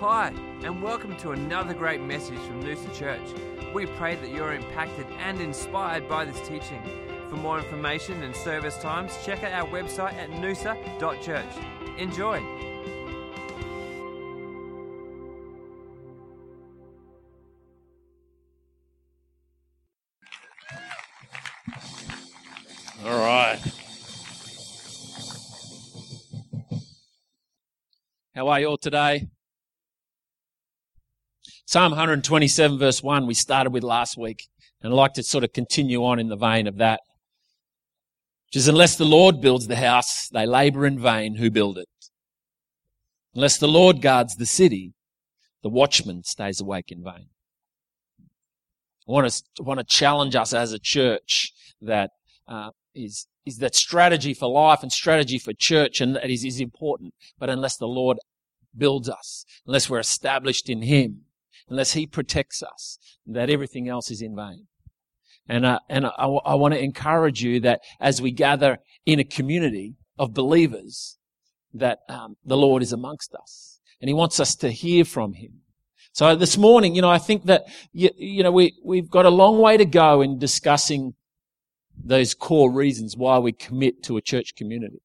Hi, and welcome to another great message from Noosa Church. We pray that you're impacted and inspired by this teaching. For more information and service times, check out our website at noosa.church. Enjoy. All right. How are you all today? Psalm 127 verse 1 we started with last week, and I'd like to sort of continue on in the vein of that, which is, unless the Lord builds the house, they labor in vain who build it. Unless the Lord guards the city, the watchman stays awake in vain. I want to challenge us as a church that is that strategy for life and strategy for church, and that is important, but unless the Lord builds us, unless we're established in Him, unless He protects us, that everything else is in vain. And I want to encourage you that as we gather in a community of believers, that the Lord is amongst us, and He wants us to hear from Him. So this morning, I think that we've got a long way to go in discussing those core reasons why we commit to a church community.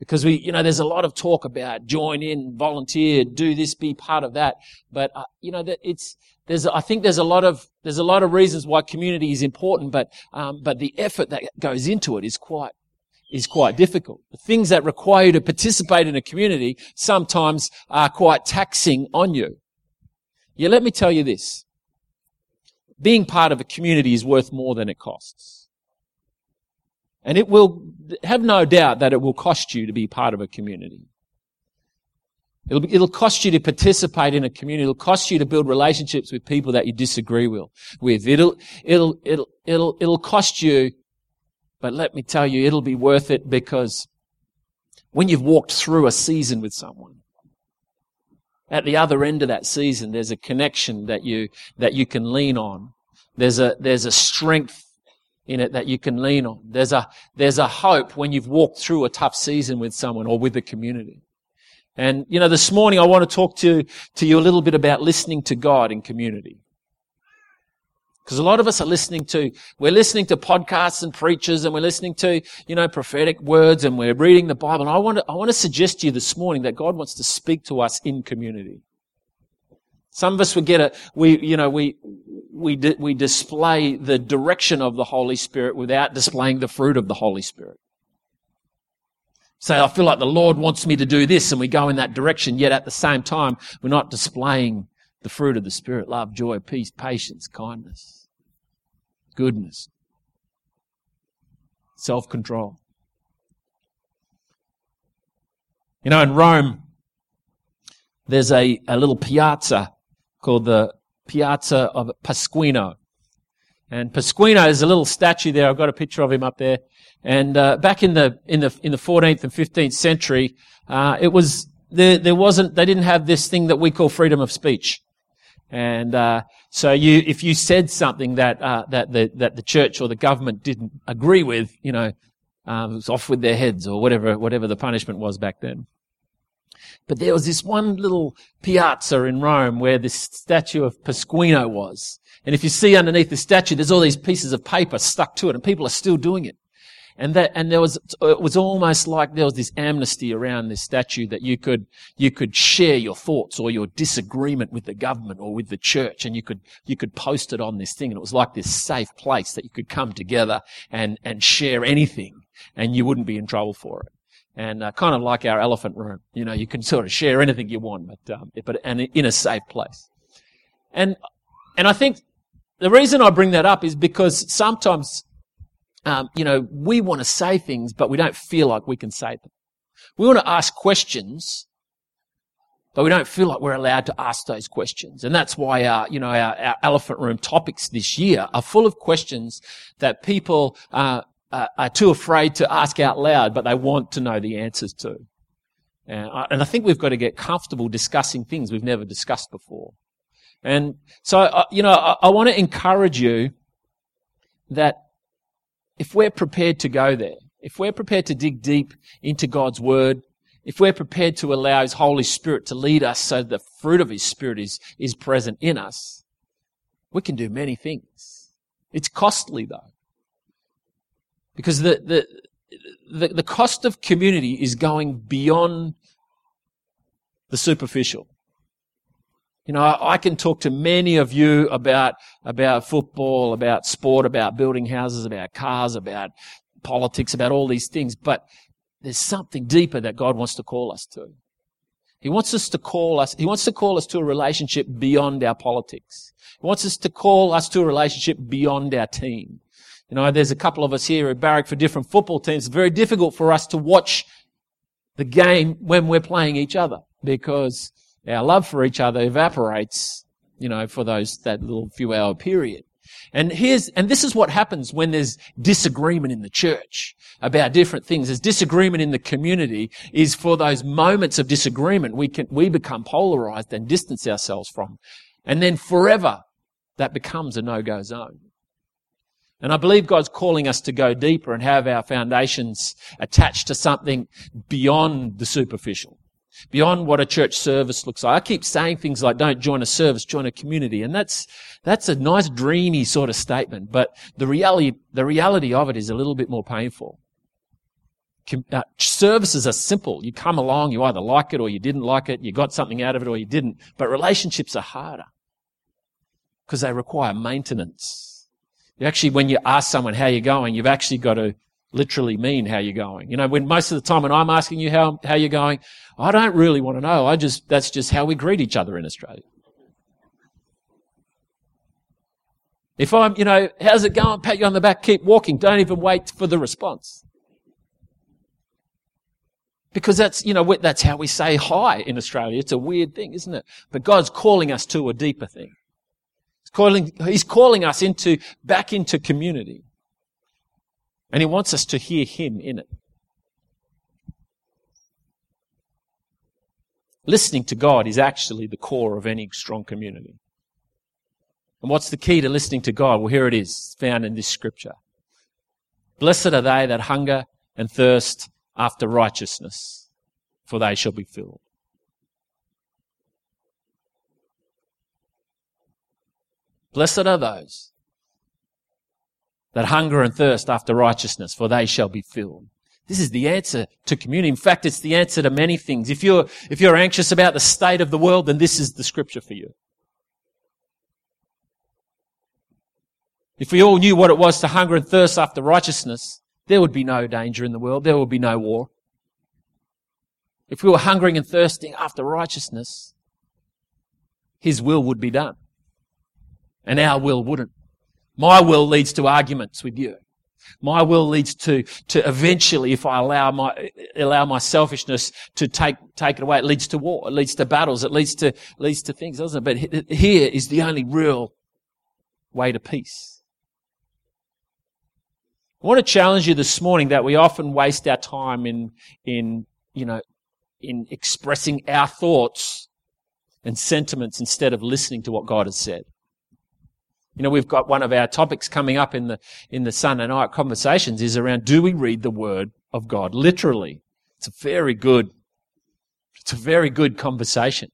Because there's a lot of talk about join in, volunteer, do this, be part of that. But I think there's a lot of reasons why community is important. But the effort that goes into it is quite difficult. The things that require you to participate in a community sometimes are quite taxing on you. Yeah, let me tell you this: being part of a community is worth more than it costs. And it will have no doubt that it will cost you to be part of a community. It'll cost you to participate in a community. It'll cost you to build relationships with people that you disagree with. It'll cost you, but let me tell you, it'll be worth it, because when you've walked through a season with someone, at the other end of that season, there's a connection that you can lean on. There's a strength in it that you can lean on. There's a hope when you've walked through a tough season with someone or with a community. And this morning I want to talk to you a little bit about listening to God in community. Because a lot of us are we're listening to podcasts and preachers, and we're listening to, prophetic words, and we're reading the Bible. And I want to suggest to you this morning that God wants to speak to us in community. Some of us we display the direction of the Holy Spirit without displaying the fruit of the Holy Spirit. So I feel like the Lord wants me to do this, and we go in that direction, yet at the same time, we're not displaying the fruit of the Spirit: love, joy, peace, patience, kindness, goodness, self-control. In Rome, there's a little piazza called the Piazza of Pasquino. And Pasquino is a little statue there. I've got a picture of him up there. And back in the 14th and 15th century, they didn't have this thing that we call freedom of speech. And if you said something that the church or the government didn't agree with, it was off with their heads, or whatever the punishment was back then. But there was this one little piazza in Rome where this statue of Pasquino was. And if you see underneath the statue, there's all these pieces of paper stuck to it, and people are still doing it. It was almost like there was this amnesty around this statue that you could share your thoughts or your disagreement with the government or with the church, and you could post it on this thing, and it was like this safe place that you could come together and share anything, and you wouldn't be in trouble for it. And kind of like our elephant room, you can sort of share anything you want, but in a safe place. And I think the reason I bring that up is because sometimes, we want to say things, but we don't feel like we can say them. We want to ask questions, but we don't feel like we're allowed to ask those questions. And that's why our elephant room topics this year are full of questions that people are too afraid to ask out loud, but they want to know the answers to. And I think we've got to get comfortable discussing things we've never discussed before. And so, I want to encourage you that if we're prepared to go there, if we're prepared to dig deep into God's Word, If we're prepared to allow His Holy Spirit to lead us so the fruit of His Spirit is present in us, we can do many things. It's costly though, because the cost of community is going beyond the superficial. You know, I can talk to many of you about football, about sport, about building houses, about cars, about politics, about all these things, but there's something deeper that God wants to call us to. He wants to call us to a relationship beyond our politics. He wants us to call us to a relationship beyond our team. You know, there's a couple of us here who barrack for different football teams. It's very difficult for us to watch the game when we're playing each other because our love for each other evaporates, you know, for that little few hour period. And this is what happens when there's disagreement in the church about different things. There's disagreement in the community is for those moments of disagreement we become polarized and distance ourselves from. And then forever that becomes a no-go zone. And I believe God's calling us to go deeper and have our foundations attached to something beyond the superficial, beyond what a church service looks like. I keep saying things like, don't join a service, join a community. And that's a nice dreamy sort of statement, but the reality of it is a little bit more painful. Services are simple. You come along, you either like it or you didn't like it, you got something out of it or you didn't. But relationships are harder because they require maintenance. You actually, when you ask someone how you're going, you've actually got to literally mean how you're going. You know, when most of the time when I'm asking you how you're going, I don't really want to know. That's just how we greet each other in Australia. If I'm, you know, how's it going? Pat you on the back, keep walking. Don't even wait for the response. Because that's, you know, that's how we say hi in Australia. It's a weird thing, isn't it? But God's calling us to a deeper thing. He's calling us back into community. And He wants us to hear Him in it. Listening to God is actually the core of any strong community. And what's the key to listening to God? Well, here it is, found in this scripture. Blessed are they that hunger and thirst after righteousness, for they shall be filled. Blessed are those that hunger and thirst after righteousness, for they shall be filled. This is the answer to community. In fact, it's the answer to many things. If you're anxious about the state of the world, then this is the scripture for you. If we all knew what it was to hunger and thirst after righteousness, there would be no danger in the world. There would be no war. If we were hungering and thirsting after righteousness, His will would be done, and our will wouldn't. My will leads to arguments with you. My will leads to eventually, if I allow my selfishness to take it away, it leads to war, it leads to battles, it leads to things, doesn't it? But here is the only real way to peace. I want to challenge you this morning that we often waste our time in expressing our thoughts and sentiments instead of listening to what God has said. You know, we've got one of our topics coming up in the Sunday night conversations is around, do we read the Word of God literally? It's a very good conversation,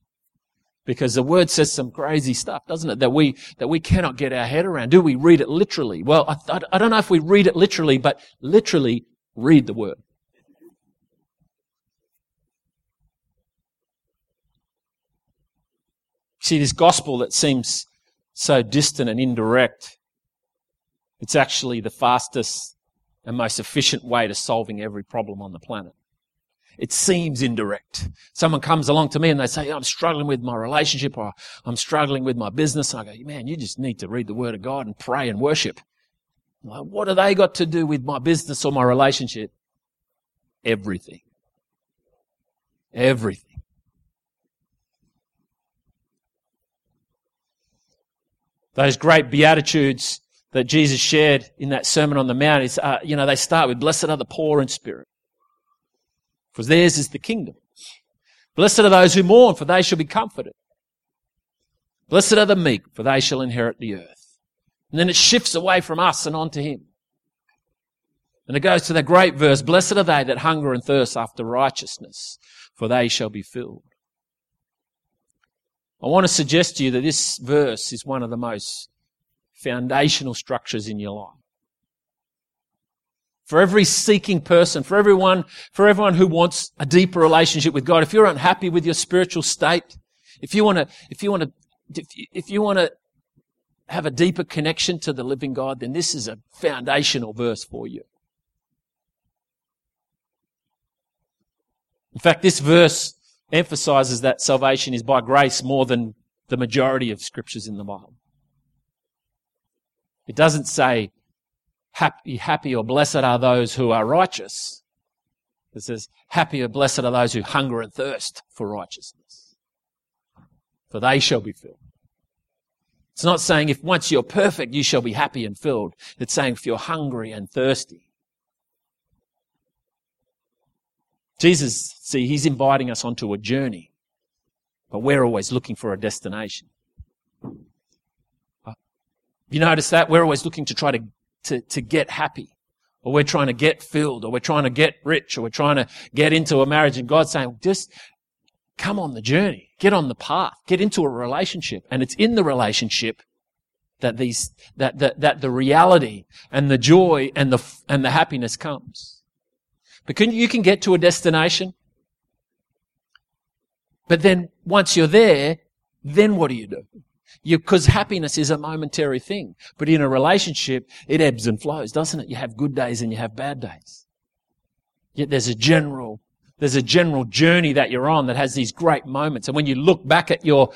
because the Word says some crazy stuff, doesn't it, that we cannot get our head around. Do we read it literally? Well, I don't know if we read it literally, but literally read the Word. See, this gospel that seems so distant and indirect, it's actually the fastest and most efficient way to solving every problem on the planet. It seems indirect. Someone comes along to me and they say, I'm struggling with my relationship, or I'm struggling with my business. And I go, man, you just need to read the Word of God and pray and worship. I'm like, what have they got to do with my business or my relationship? Everything. Everything. Those great beatitudes that Jesus shared in that Sermon on the Mount, they start with, blessed are the poor in spirit, for theirs is the kingdom. Blessed are those who mourn, for they shall be comforted. Blessed are the meek, for they shall inherit the earth. And then it shifts away from us and onto Him. And it goes to that great verse, blessed are they that hunger and thirst after righteousness, for they shall be filled. I want to suggest to you that this verse is one of the most foundational structures in your life. For every seeking person, for everyone who wants a deeper relationship with God, if you're unhappy with your spiritual state, if you want to have a deeper connection to the living God, then this is a foundational verse for you. In fact, this verse emphasizes that salvation is by grace more than the majority of scriptures in the Bible. It doesn't say happy or blessed are those who are righteous. It says happy or blessed are those who hunger and thirst for righteousness, for they shall be filled. It's not saying if once you're perfect, you shall be happy and filled. It's saying if you're hungry and thirsty. Jesus, see, he's inviting us onto a journey, but we're always looking for a destination. You notice that? We're always looking to try to get happy, or we're trying to get filled, or we're trying to get rich, or we're trying to get into a marriage, and God's saying, just come on the journey, get on the path, get into a relationship. And it's in the relationship that that the reality and the joy and the happiness comes. Because you can get to a destination, but then once you're there, then what do you do? Because happiness is a momentary thing, but in a relationship, it ebbs and flows, doesn't it? You have good days and you have bad days. Yet there's a general journey that you're on that has these great moments. And when you look back at your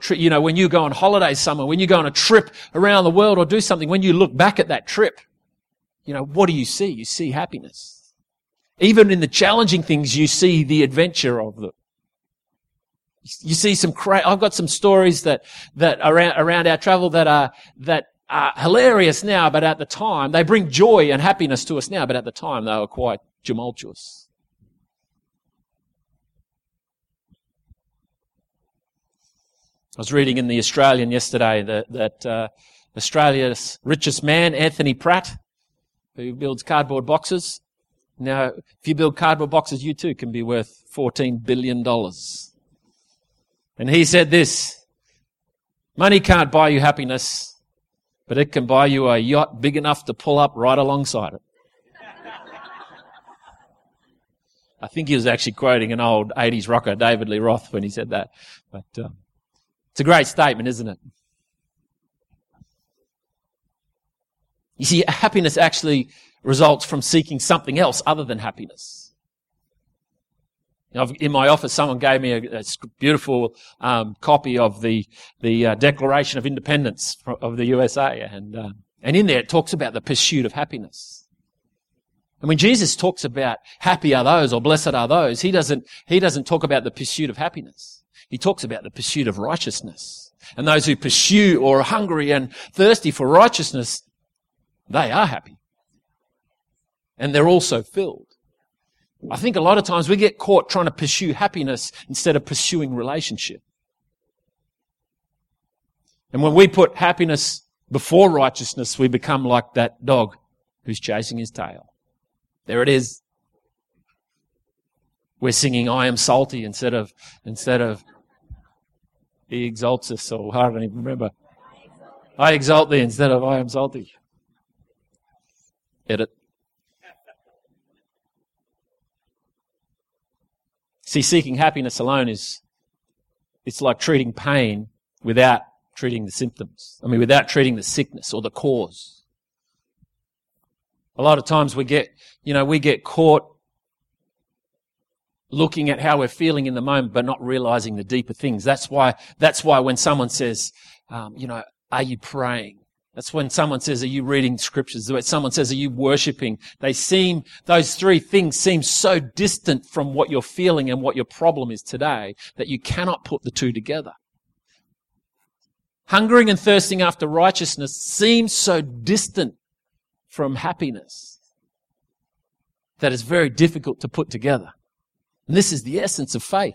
trip, you know, when you go on holidays somewhere, when you go on a trip around the world or do something, when you look back at that trip, you know, what do you see? You see happiness. Even in the challenging things, you see the adventure of them. You see some I've got some stories that around our travel that are hilarious now, but at the time, they bring joy and happiness to us now, but at the time, they were quite tumultuous. I was reading in The Australian yesterday that Australia's richest man, Anthony Pratt, who builds cardboard boxes. Now, if you build cardboard boxes, you too can be worth $14 billion. And he said this, money can't buy you happiness, but it can buy you a yacht big enough to pull up right alongside it. I think he was actually quoting an old 80s rocker, David Lee Roth, when he said that. But it's a great statement, isn't it? You see, happiness actually results from seeking something else other than happiness. You know, in my office, someone gave me a beautiful copy of the Declaration of Independence of the USA, and in there it talks about the pursuit of happiness. And when Jesus talks about happy are those or blessed are those, he doesn't talk about the pursuit of happiness. He talks about the pursuit of righteousness. And those who pursue or are hungry and thirsty for righteousness, they are happy. And they're also filled. I think a lot of times we get caught trying to pursue happiness instead of pursuing relationship. And when we put happiness before righteousness, we become like that dog who's chasing his tail. There it is. We're singing I am salty instead of He exalts us, or I don't even remember. I exalt thee instead of I am salty. Edit. See, seeking happiness alone it's like treating pain without treating the symptoms. I mean, without treating the sickness or the cause. A lot of times we get caught looking at how we're feeling in the moment, but not realizing the deeper things. That's why when someone says, are you praying? That's when someone says, are you reading scriptures? When someone says, are you worshiping? Those three things seem so distant from what you're feeling and what your problem is today that you cannot put the two together. Hungering and thirsting after righteousness seems so distant from happiness that it's very difficult to put together. And this is the essence of faith.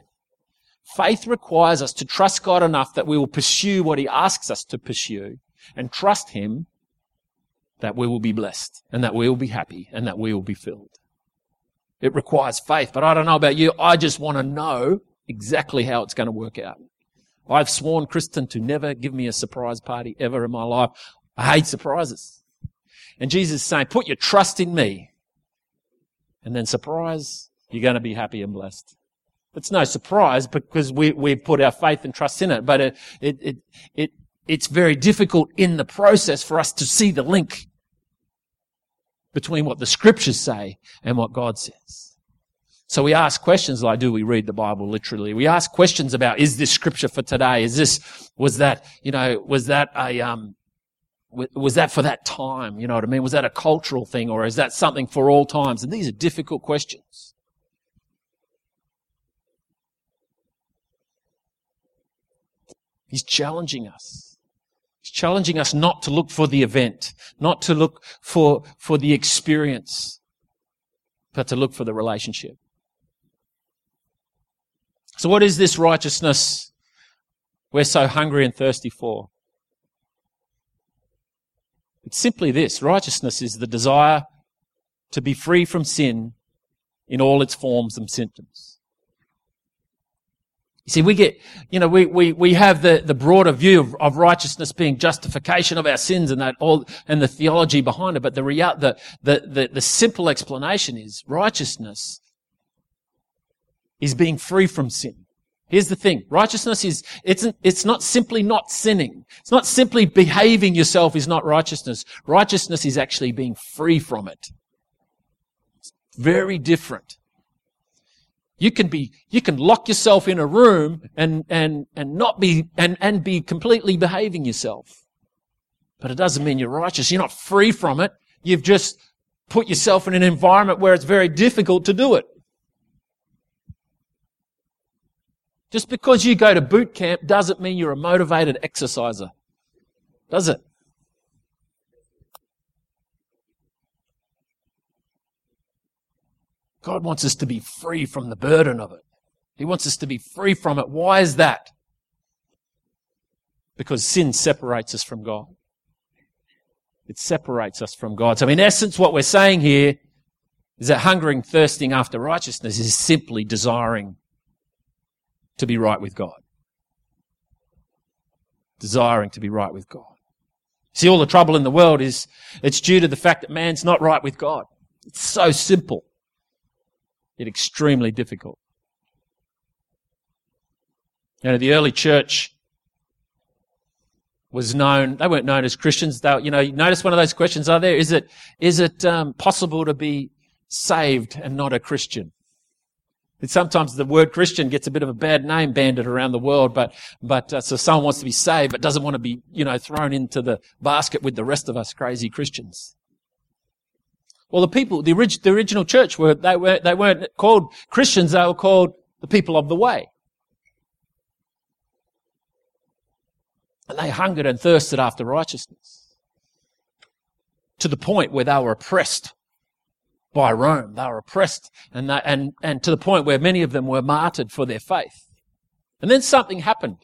Faith requires us to trust God enough that we will pursue what He asks us to pursue and trust Him that we will be blessed and that we will be happy and that we will be filled. It requires faith, but I don't know about you. I just want to know exactly how it's going to work out. I've sworn, Kristen, to never give me a surprise party ever in my life. I hate surprises. And Jesus is saying, put your trust in me. And then surprise, you're going to be happy and blessed. It's no surprise because we've put our faith and trust in it, but it's very difficult in the process for us to see the link between what the Scriptures say and what God says. So we ask questions like, do we read the Bible literally? We ask questions about, is this Scripture for today? Was that for that time? You know what I mean? Was that a cultural thing, or is that something for all times? And these are difficult questions. He's challenging us. He's challenging us not to look for the event, not to look for the experience, but to look for the relationship. So what is this righteousness we're so hungry and thirsty for? It's simply this. Righteousness is the desire to be free from sin in all its forms and symptoms. You see, we have the broader view of righteousness being justification of our sins and that all, and the theology behind it. But the simple explanation is righteousness is being free from sin. Here's the thing. Righteousness it's not simply not sinning. It's not simply behaving yourself is not righteousness. Righteousness is actually being free from it. It's very different. You can lock yourself in a room and not be completely behaving yourself. But it doesn't mean you're righteous. You're not free from it. You've just put yourself in an environment where it's very difficult to do it. Just because you go to boot camp doesn't mean you're a motivated exerciser, does it? God wants us to be free from the burden of it. He wants us to be free from it. Why is that? Because sin separates us from God. It separates us from God. So in essence, what we're saying here is that hungering, thirsting after righteousness is simply desiring to be right with God. Desiring to be right with God. See, all the trouble in the world is it's due to the fact that man's not right with God. It's so simple. It's extremely difficult. You know, the early church was known, they weren't known as Christians. They were, you know, you notice one of those questions are there, is it possible to be saved and not a Christian? And sometimes the word Christian gets a bit of a bad name banded around the world, but so someone wants to be saved but doesn't want to be, you know, thrown into the basket with the rest of us crazy Christians. Well, the original church weren't called Christians, they were called the people of the way. And they hungered and thirsted after righteousness to the point where they were oppressed by Rome. They were oppressed and to the point where many of them were martyred for their faith. And then something happened.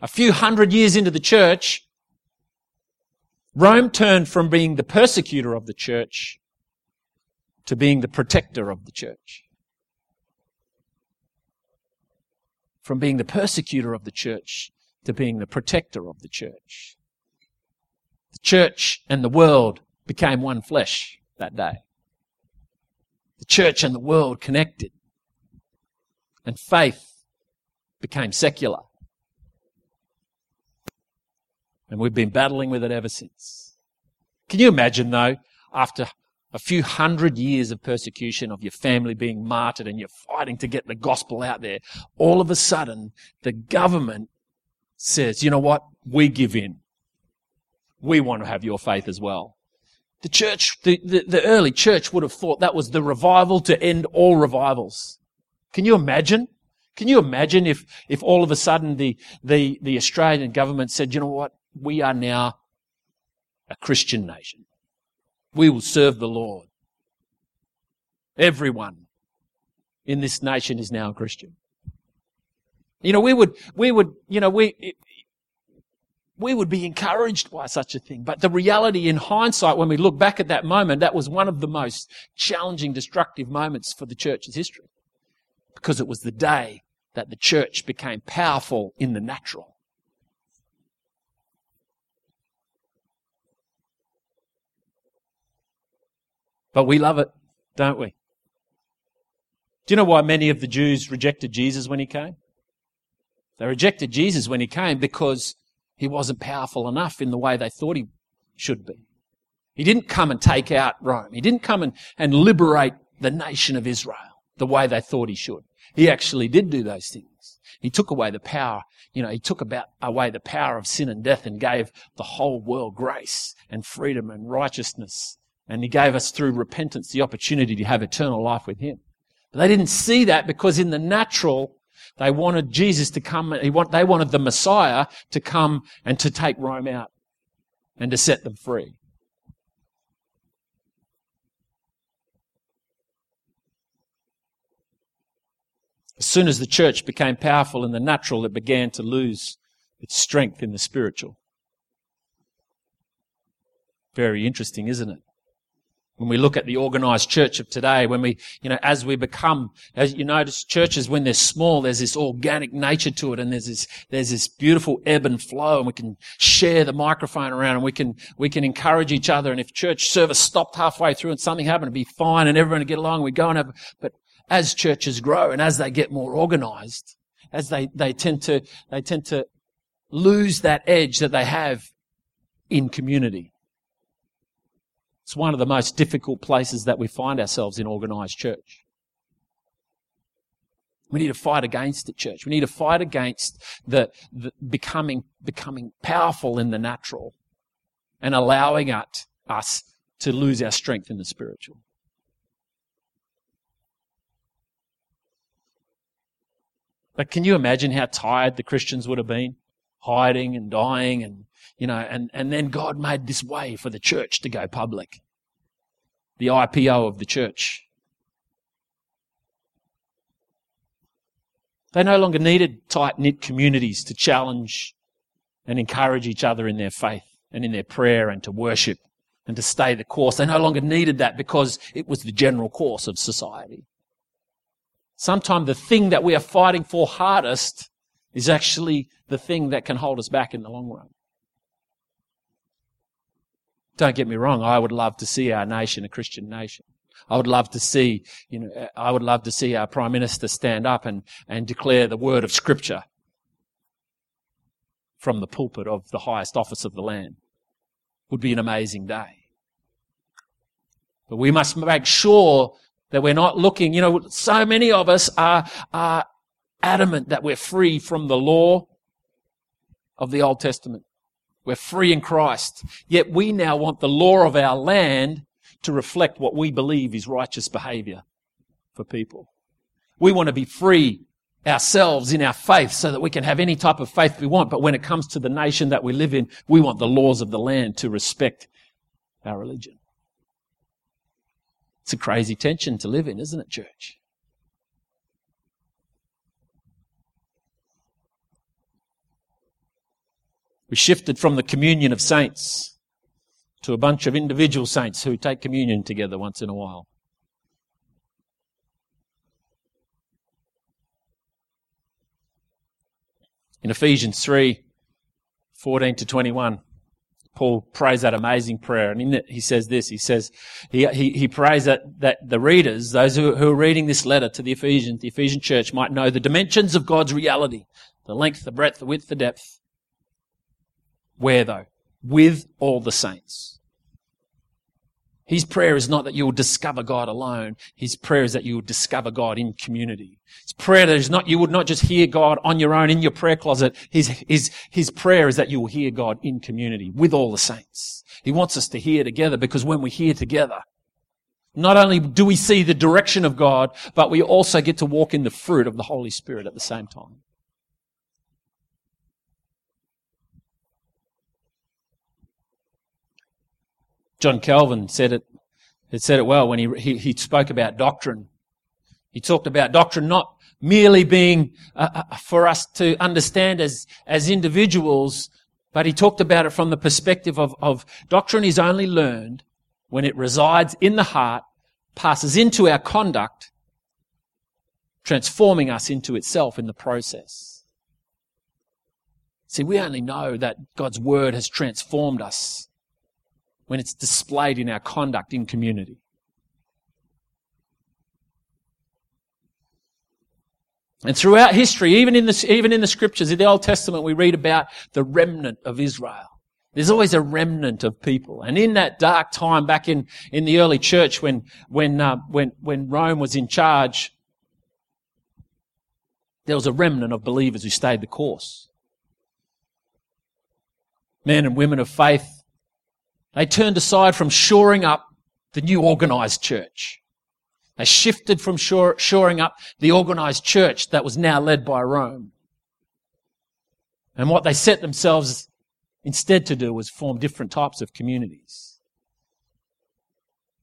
A few hundred years into the church, Rome turned from being the persecutor of the church to being the protector of the church. From being the persecutor of the church to being the protector of the church. The church and the world became one flesh that day. The church and the world connected. And faith became secular. And we've been battling with it ever since. Can you imagine, though, after a few hundred years of persecution, of your family being martyred and you're fighting to get the gospel out there, all of a sudden the government says, you know what, we give in. We want to have your faith as well. The church, the early church would have thought that was the revival to end all revivals. Can you imagine? Can you imagine if all of a sudden the Australian government said, you know what, we are now a Christian nation. We will serve the Lord. Everyone in this nation is now a Christian. You know, we would, you know, we, we would be encouraged by such a thing. But the reality in hindsight, when we look back at that moment, that was one of the most challenging, destructive moments for the church's history, because it was the day that the church became powerful in the natural. But we love it, don't we? Do you know why many of the Jews rejected Jesus when he came? They rejected Jesus when he came because he wasn't powerful enough in the way they thought he should be. He didn't come and take out Rome. He didn't come and liberate the nation of Israel the way they thought he should. He actually did do those things. He took away the power, he took away the power of sin and death and gave the whole world grace and freedom and righteousness. And he gave us through repentance the opportunity to have eternal life with him. But they didn't see that because in the natural, they wanted Jesus to come. They wanted the Messiah to come and to take Rome out and to set them free. As soon as the church became powerful in the natural, it began to lose its strength in the spiritual. Very interesting, isn't it? When we look at the organized church of today, when we, as you notice, churches, when they're small, there's this organic nature to it, and there's this beautiful ebb and flow, and we can share the microphone around, and we can encourage each other. And if church service stopped halfway through and something happened, it'd be fine, and everyone would get along, we'd go and have, but as churches grow and as they get more organized, as they tend to lose that edge that they have in community. It's one of the most difficult places that we find ourselves in organised church. We need to fight against the church. We need to fight against the becoming powerful in the natural and allowing us to lose our strength in the spiritual. But can you imagine how tired the Christians would have been? Hiding and dying and then God made this way for the church to go public. The IPO of the church. They no longer needed tight-knit communities to challenge and encourage each other in their faith and in their prayer and to worship and to stay the course. They no longer needed that because it was the general course of society. Sometimes the thing that we are fighting for hardest is actually the thing that can hold us back in the long run. Don't get me wrong, I would love to see our nation a Christian nation. I would love to see, our Prime Minister stand up and declare the word of Scripture from the pulpit of the highest office of the land. It would be an amazing day. But we must make sure that we're not looking, so many of us are adamant that we're free from the law of the Old Testament. We're free in Christ. Yet we now want the law of our land to reflect what we believe is righteous behavior for people. We want to be free ourselves in our faith so that we can have any type of faith we want. But when it comes to the nation that we live in, we want the laws of the land to respect our religion. It's a crazy tension to live in, isn't it, church? We shifted from the communion of saints to a bunch of individual saints who take communion together once in a while. In Ephesians 3, 14-21, Paul prays that amazing prayer. And in it he says this, he prays that the readers, those who are reading this letter to the Ephesian church, might know the dimensions of God's reality, the length, the breadth, the width, the depth. Where though? With all the saints. His prayer is not that you will discover God alone. His prayer is that you will discover God in community. His prayer is not you would not just hear God on your own in your prayer closet. His prayer is that you will hear God in community with all the saints. He wants us to hear together because when we hear together, not only do we see the direction of God, but we also get to walk in the fruit of the Holy Spirit at the same time. John Calvin said it well when he spoke about doctrine. He talked about doctrine not merely being for us to understand as individuals, But he talked about it from the perspective of doctrine is only learned when it resides in the heart, passes into our conduct, transforming us into itself in the process. See, we only know that God's word has transformed us when it's displayed in our conduct in community. And throughout history, even in the scriptures, in the Old Testament, we read about the remnant of Israel. There's always a remnant of people. And in that dark time back in the early church when Rome was in charge, there was a remnant of believers who stayed the course. Men and women of faith, they turned aside from shoring up the new organized church. They shifted from shoring up the organized church that was now led by Rome. And what they set themselves instead to do was form different types of communities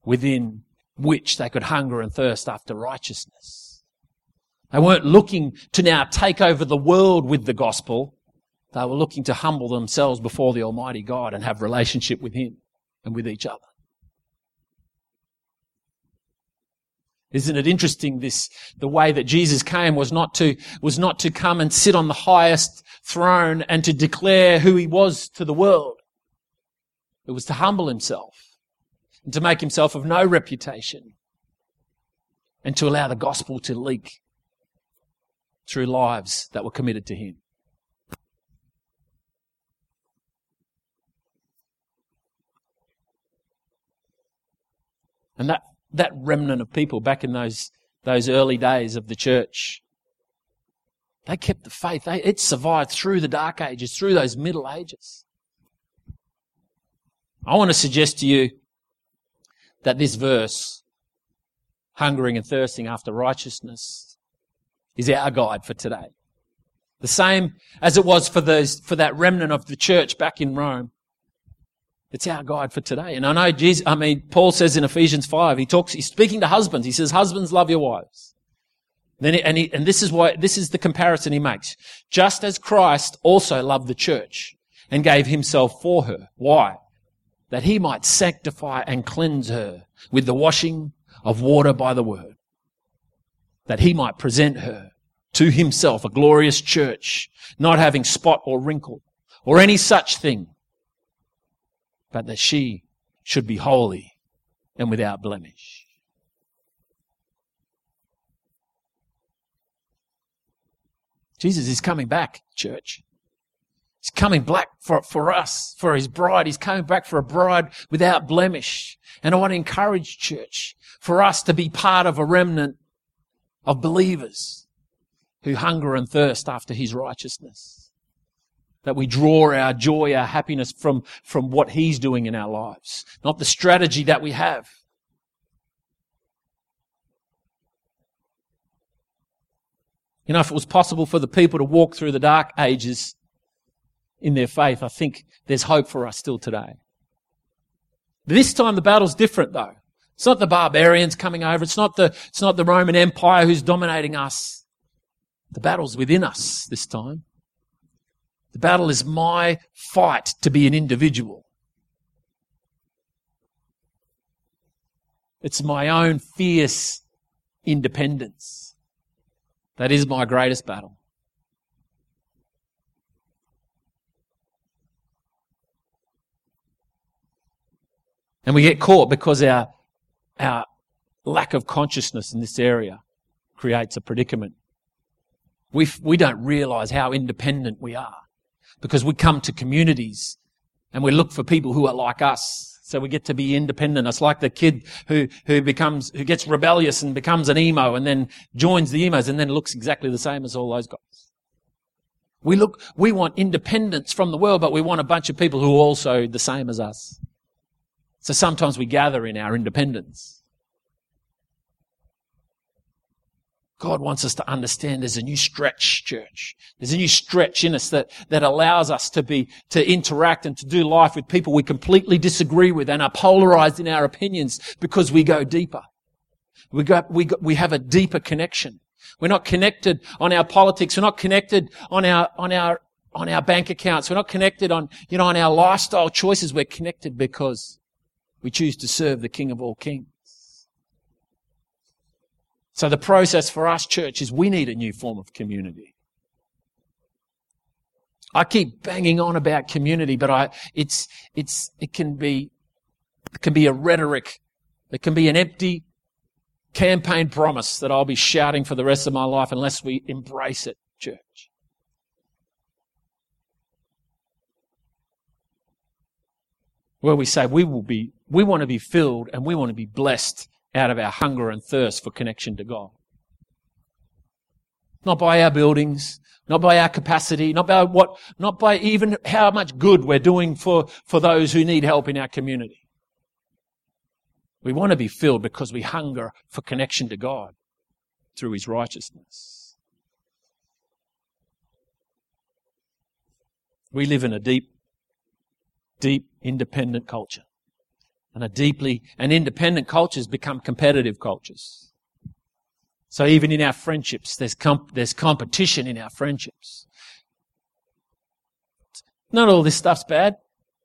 within which they could hunger and thirst after righteousness. They weren't looking to now take over the world with the gospel. They were looking to humble themselves before the Almighty God and have relationship with Him and with each other. Isn't it interesting, the way that Jesus came was not to come and sit on the highest throne and to declare who He was to the world. It was to humble Himself and to make Himself of no reputation and to allow the gospel to leak through lives that were committed to Him. And that remnant of people back in those early days of the church, they kept the faith. It survived through the Dark Ages, through those Middle Ages. I want to suggest to you that this verse, hungering and thirsting after righteousness, is our guide for today. The same as it was for that remnant of the church back in Rome. It's our guide for today. And I know Paul says in Ephesians 5, he's speaking to husbands. He says, husbands, love your wives. And this is the comparison he makes. Just as Christ also loved the church and gave himself for her. Why? That he might sanctify and cleanse her with the washing of water by the word. That he might present her to himself, a glorious church, not having spot or wrinkle or any such thing, but that she should be holy and without blemish. Jesus is coming back, church. He's coming back for us, for his bride. He's coming back for a bride without blemish. And I want to encourage, church, for us to be part of a remnant of believers who hunger and thirst after his righteousness. That we draw our joy, our happiness from what He's doing in our lives, not the strategy that we have. You know, if it was possible for the people to walk through the Dark Ages in their faith, I think there's hope for us still today. This time the battle's different though. It's not the barbarians coming over. It's not the Roman Empire who's dominating us. The battle's within us this time. The battle is my fight to be an individual. It's my own fierce independence. That is my greatest battle. And we get caught because our lack of consciousness in this area creates a predicament. We don't realize how independent we are. Because we come to communities and we look for people who are like us. So we get to be independent. It's like the kid who gets rebellious and becomes an emo and then joins the emos and then looks exactly the same as all those guys. We want independence from the world, but we want a bunch of people who are also the same as us. So sometimes we gather in our independence. God wants us to understand there's a new stretch, church. There's a new stretch in us that allows us to interact and to do life with people we completely disagree with and are polarized in our opinions because we go deeper. We have a deeper connection. We're not connected on our politics. We're not connected on our on our bank accounts. We're not connected on, on our lifestyle choices. We're connected because we choose to serve the King of all kings. So the process for us, church, is we need a new form of community. I keep banging on about community, but it can be a rhetoric. It can be an empty campaign promise that I'll be shouting for the rest of my life unless we embrace it, church. Where we say we want to be filled and we want to be blessed out of our hunger and thirst for connection to God. Not by our buildings, not by our capacity, not by even how much good we're doing for those who need help in our community. We want to be filled because we hunger for connection to God through His righteousness. We live in a deep, deep independent culture. And independent cultures become competitive cultures. So even in our friendships, there's competition in our friendships. Not all this stuff's bad,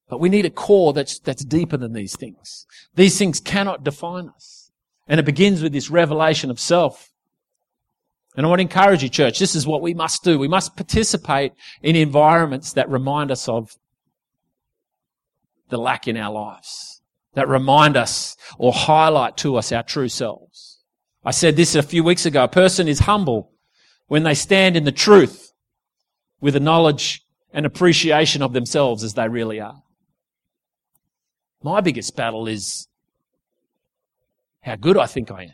but we need a core that's deeper than these things. These things cannot define us. And it begins with this revelation of self. And I want to encourage you, church, this is what we must do. We must participate in environments that remind us of the lack in our lives, that remind us or highlight to us our true selves. I said this a few weeks ago. A person is humble when they stand in the truth with a knowledge and appreciation of themselves as they really are. My biggest battle is how good I think I am.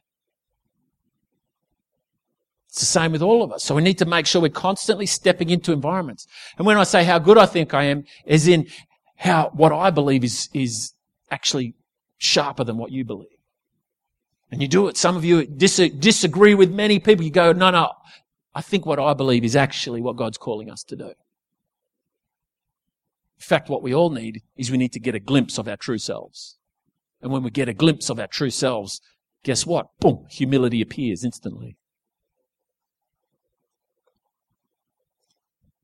It's the same with all of us. So we need to make sure we're constantly stepping into environments. And when I say how good I think I am, as in how what I believe is actually sharper than what you believe. And you do it. Some of you disagree with many people. You go, no, I think what I believe is actually what God's calling us to do. In fact, what we all need is we need to get a glimpse of our true selves. And when we get a glimpse of our true selves, guess what? Boom, humility appears instantly.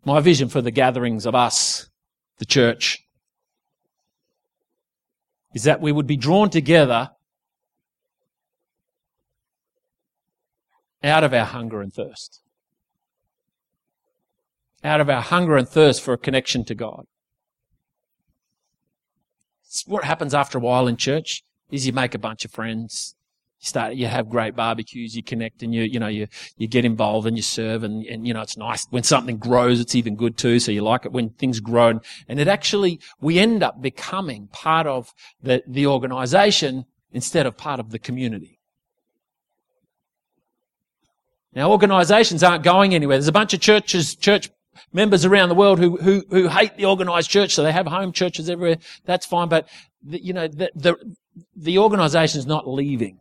My vision for the gatherings of us, the church, is that we would be drawn together out of our hunger and thirst. Out of our hunger and thirst for a connection to God. What happens after a while in church is you make a bunch of friends. You have great barbecues, you connect, and you get involved and you serve, and it's nice. When something grows, it's even good too, so you like it when things grow. And it actually, we end up becoming part of the organisation instead of part of the community. Now, organisations aren't going anywhere. There's a bunch of church members around the world who hate the organised church, so they have home churches everywhere. That's fine, but the organisation's not leaving.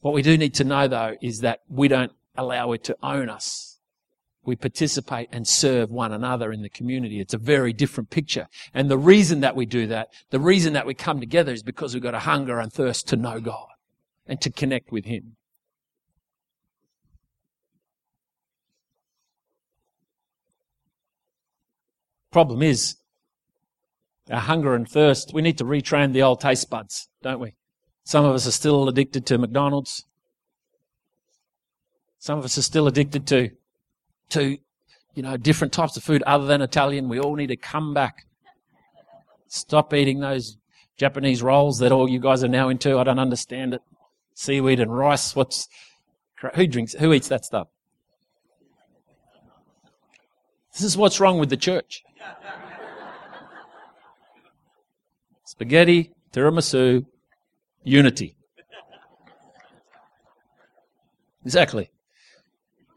What we do need to know, though, is that we don't allow it to own us. We participate and serve one another in the community. It's a very different picture. And the reason that we do that, the reason that we come together is because we've got a hunger and thirst to know God and to connect with Him. Problem is, our hunger and thirst, we need to retrain the old taste buds, don't we? Some of us are still addicted to McDonald's. Some of us are still addicted to different types of food other than Italian. We all need to come back. Stop eating those Japanese rolls that all you guys are now into. I don't understand it. Seaweed and rice. Who eats that stuff? This is what's wrong with the church. Spaghetti, tiramisu, unity. Exactly.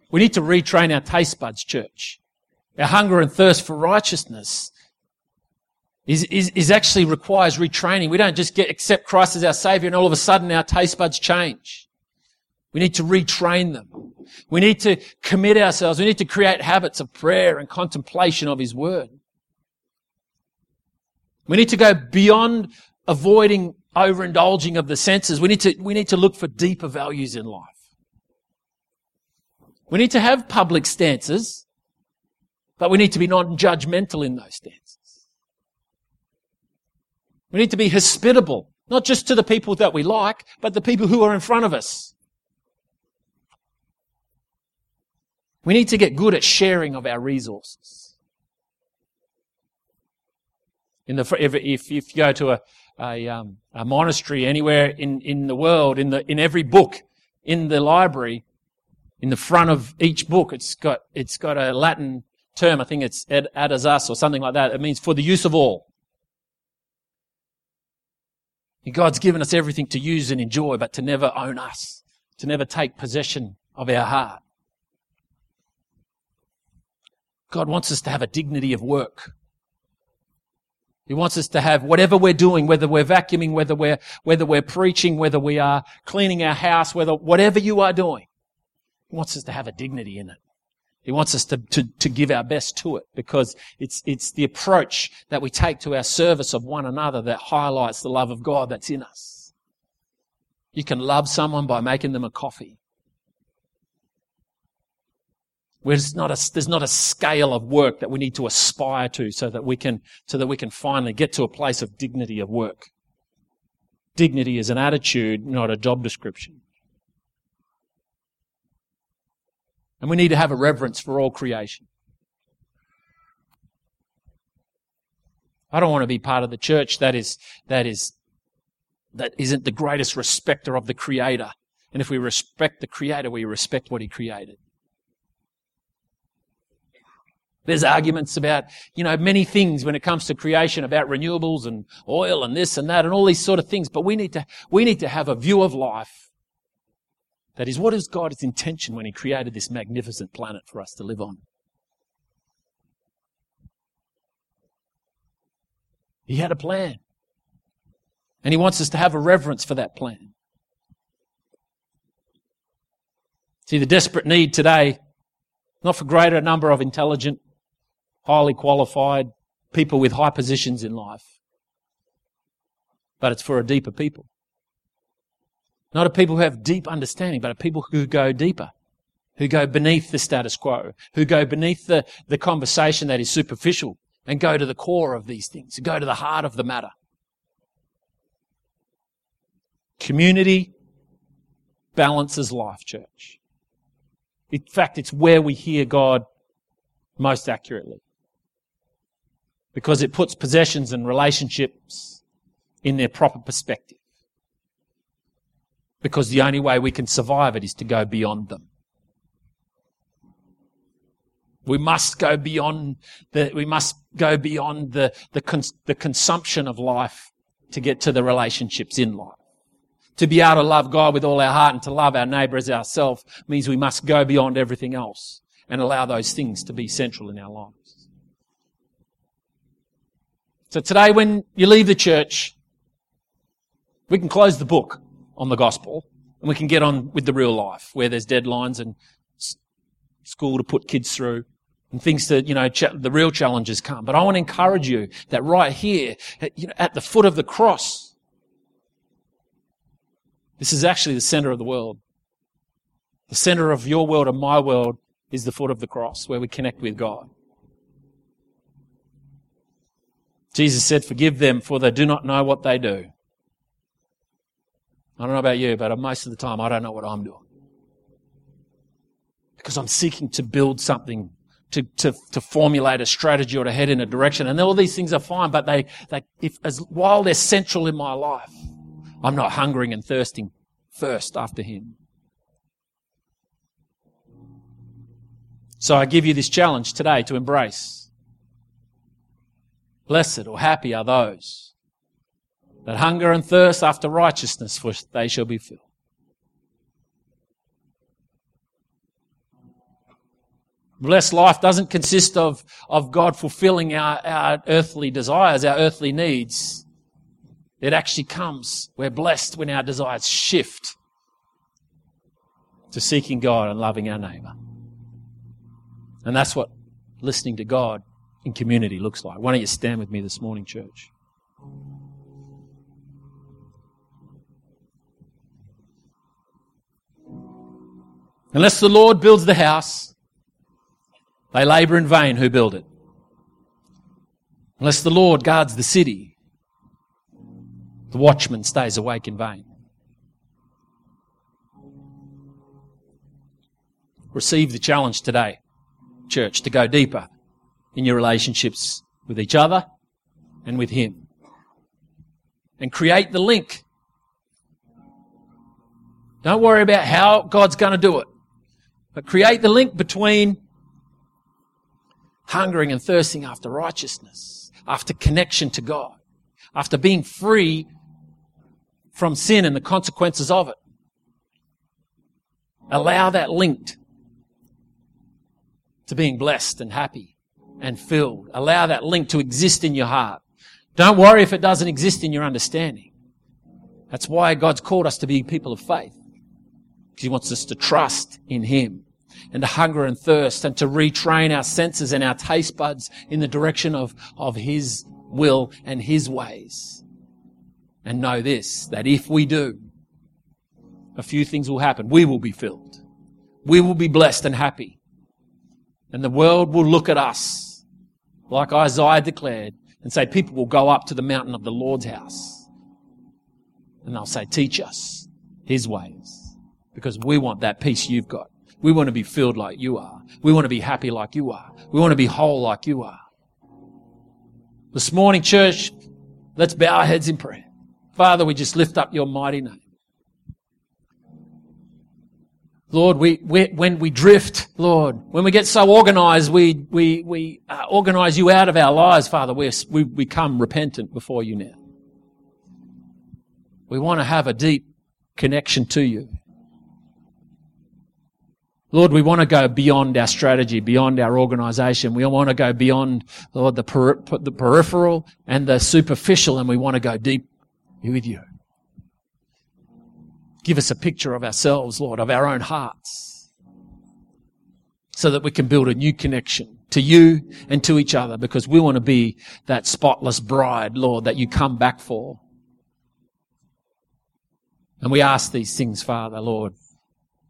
We need to retrain our taste buds, church. Our hunger and thirst for righteousness is actually requires retraining. We don't just accept Christ as our Savior and all of a sudden our taste buds change. We need to retrain them. We need to commit ourselves. We need to create habits of prayer and contemplation of His Word. We need to go beyond avoiding overindulging of the senses. We need to look for deeper values in life. We need to have public stances, But we need to be non-judgmental in those stances. We need to be hospitable, not just to the people that we like, but the people who are in front of us. We need to get good at sharing of our resources. If you go to a monastery anywhere in the world, in every book in the library, in the front of each book, it's got a Latin term. I think it's adazas or something like that. It means for the use of all. And God's given us everything to use and enjoy, but to never own us, to never take possession of our heart. God wants us to have a dignity of work. He wants us to have whatever we're doing, whether we're vacuuming, whether we're preaching, whether we are cleaning our house, whatever you are doing, He wants us to have a dignity in it. He wants us to give our best to it, because it's the approach that we take to our service of one another that highlights the love of God that's in us. You can love someone by making them a coffee. There's not a scale of work that we need to aspire to so that we can finally get to a place of dignity of work. Dignity is an attitude, not a job description. And we need to have a reverence for all creation. I don't want to be part of the church that isn't the greatest respecter of the Creator. And if we respect the Creator, we respect what He created. There's arguments about, many things when it comes to creation, about renewables and oil and this and that and all these sort of things. But we need to have a view of life that is, what is God's intention when He created this magnificent planet for us to live on? He had a plan. And He wants us to have a reverence for that plan. See, the desperate need today, not for greater number of intelligent, highly qualified people with high positions in life, but it's for a deeper people. Not a people who have deep understanding, but a people who go deeper, who go beneath the status quo, who go beneath the conversation that is superficial and go to the core of these things, go to the heart of the matter. Community balances life, church. In fact, it's where we hear God most accurately, because it puts possessions and relationships in their proper perspective, because the only way we can survive it is to go beyond them. We must go beyond the consumption of life to get to the relationships in life. To be able to love God with all our heart and to love our neighbour as ourselves means we must go beyond everything else and allow those things to be central in our lives. So today, when you leave the church, we can close the book on the gospel and we can get on with the real life, where there's deadlines and school to put kids through and things that, the real challenges come. But I want to encourage you that right here, at the foot of the cross, this is actually the centre of the world. The centre of your world and my world is the foot of the cross, where we connect with God. Jesus said, "Forgive them, for they do not know what they do." I don't know about you, but most of the time I don't know what I'm doing, because I'm seeking to build something, to formulate a strategy or to head in a direction. And all these things are fine, but while they're central in my life, I'm not hungering and thirsting first after Him. So I give you this challenge today to embrace. Blessed or happy are those that hunger and thirst after righteousness, for they shall be filled. Blessed life doesn't consist of God fulfilling our earthly desires, our earthly needs. It actually comes, we're blessed when our desires shift to seeking God and loving our neighbour. And that's what listening to God in community looks like. Why don't you stand with me this morning, church? Unless the Lord builds the house, They labor in vain who build it. Unless the Lord guards the city, the watchman stays awake in vain. Receive the challenge today, church, to go deeper in your relationships with each other and with Him. And create the link. Don't worry about how God's going to do it, but create the link between hungering and thirsting after righteousness, after connection to God, after being free from sin and the consequences of it. Allow that link to being blessed and happy and filled. Allow that link to exist in your heart. Don't worry if it doesn't exist in your understanding. That's why God's called us to be people of faith, because He wants us to trust in Him and to hunger and thirst and to retrain our senses and our taste buds in the direction of His will and His ways. And know this, that if we do, a few things will happen. We will be filled. We will be blessed and happy. And the world will look at us, like Isaiah declared, and say, people will go up to the mountain of the Lord's house. And they'll say, teach us His ways, because we want that peace you've got. We want to be filled like you are. We want to be happy like you are. We want to be whole like you are. This morning, church, let's bow our heads in prayer. Father, we just lift up your mighty name. Lord, when we drift, Lord, when we get so organized, we organize you out of our lives, Father, we become repentant before you now. We want to have a deep connection to you. Lord, we want to go beyond our strategy, beyond our organization. We want to go beyond, Lord, the peripheral and the superficial, and we want to go deep with you. Give us a picture of ourselves, Lord, of our own hearts, so that we can build a new connection to you and to each other, because we want to be that spotless bride, Lord, that you come back for. And we ask these things, Father, Lord,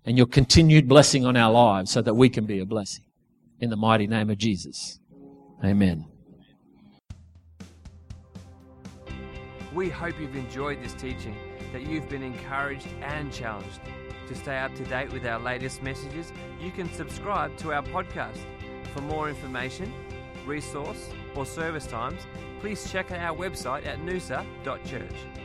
and your continued blessing on our lives so that we can be a blessing. In the mighty name of Jesus, amen. We hope you've enjoyed this teaching, that you've been encouraged and challenged. To stay up to date with our latest messages, you can subscribe to our podcast. For more information, resource, or service times, please check out our website at noosa.church.